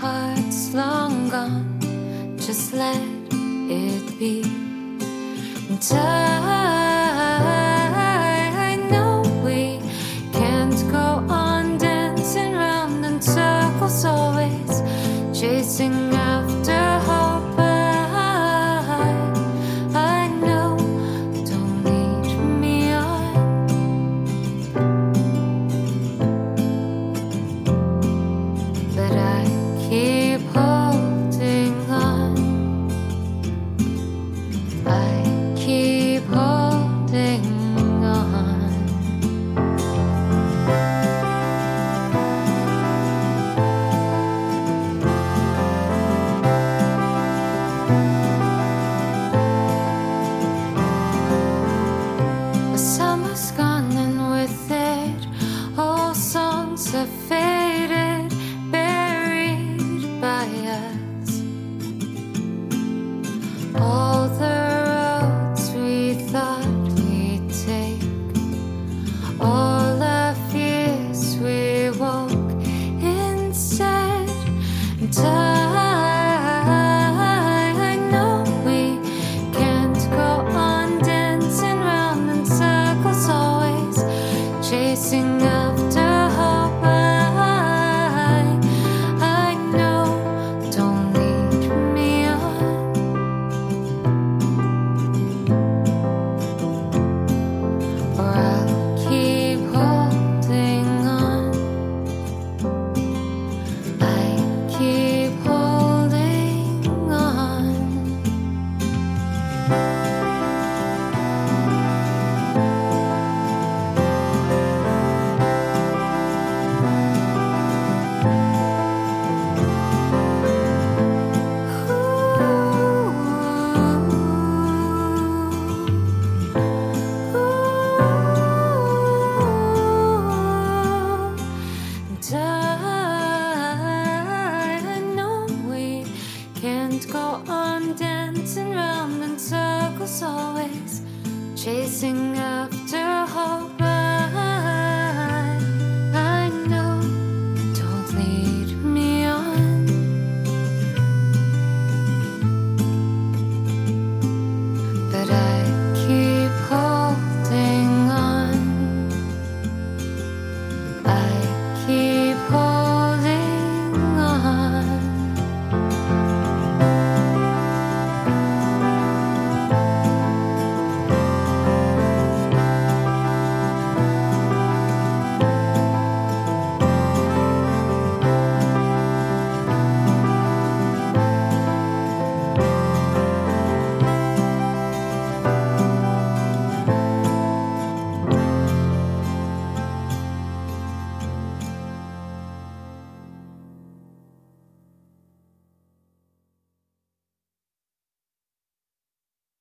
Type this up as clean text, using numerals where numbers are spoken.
heart's long gone, just let it be. And I know we can't go on dancing round in circles, always chasing after hope. I know, don't lead me on, but I keep holding on. I keep holding on. Have faded, buried by us. All the roads we thought we'd take, all the fears we woke instead. And I know we can't go on dancing round in circles, always chasing after. Go on dancing round in circles, always chasing after hope.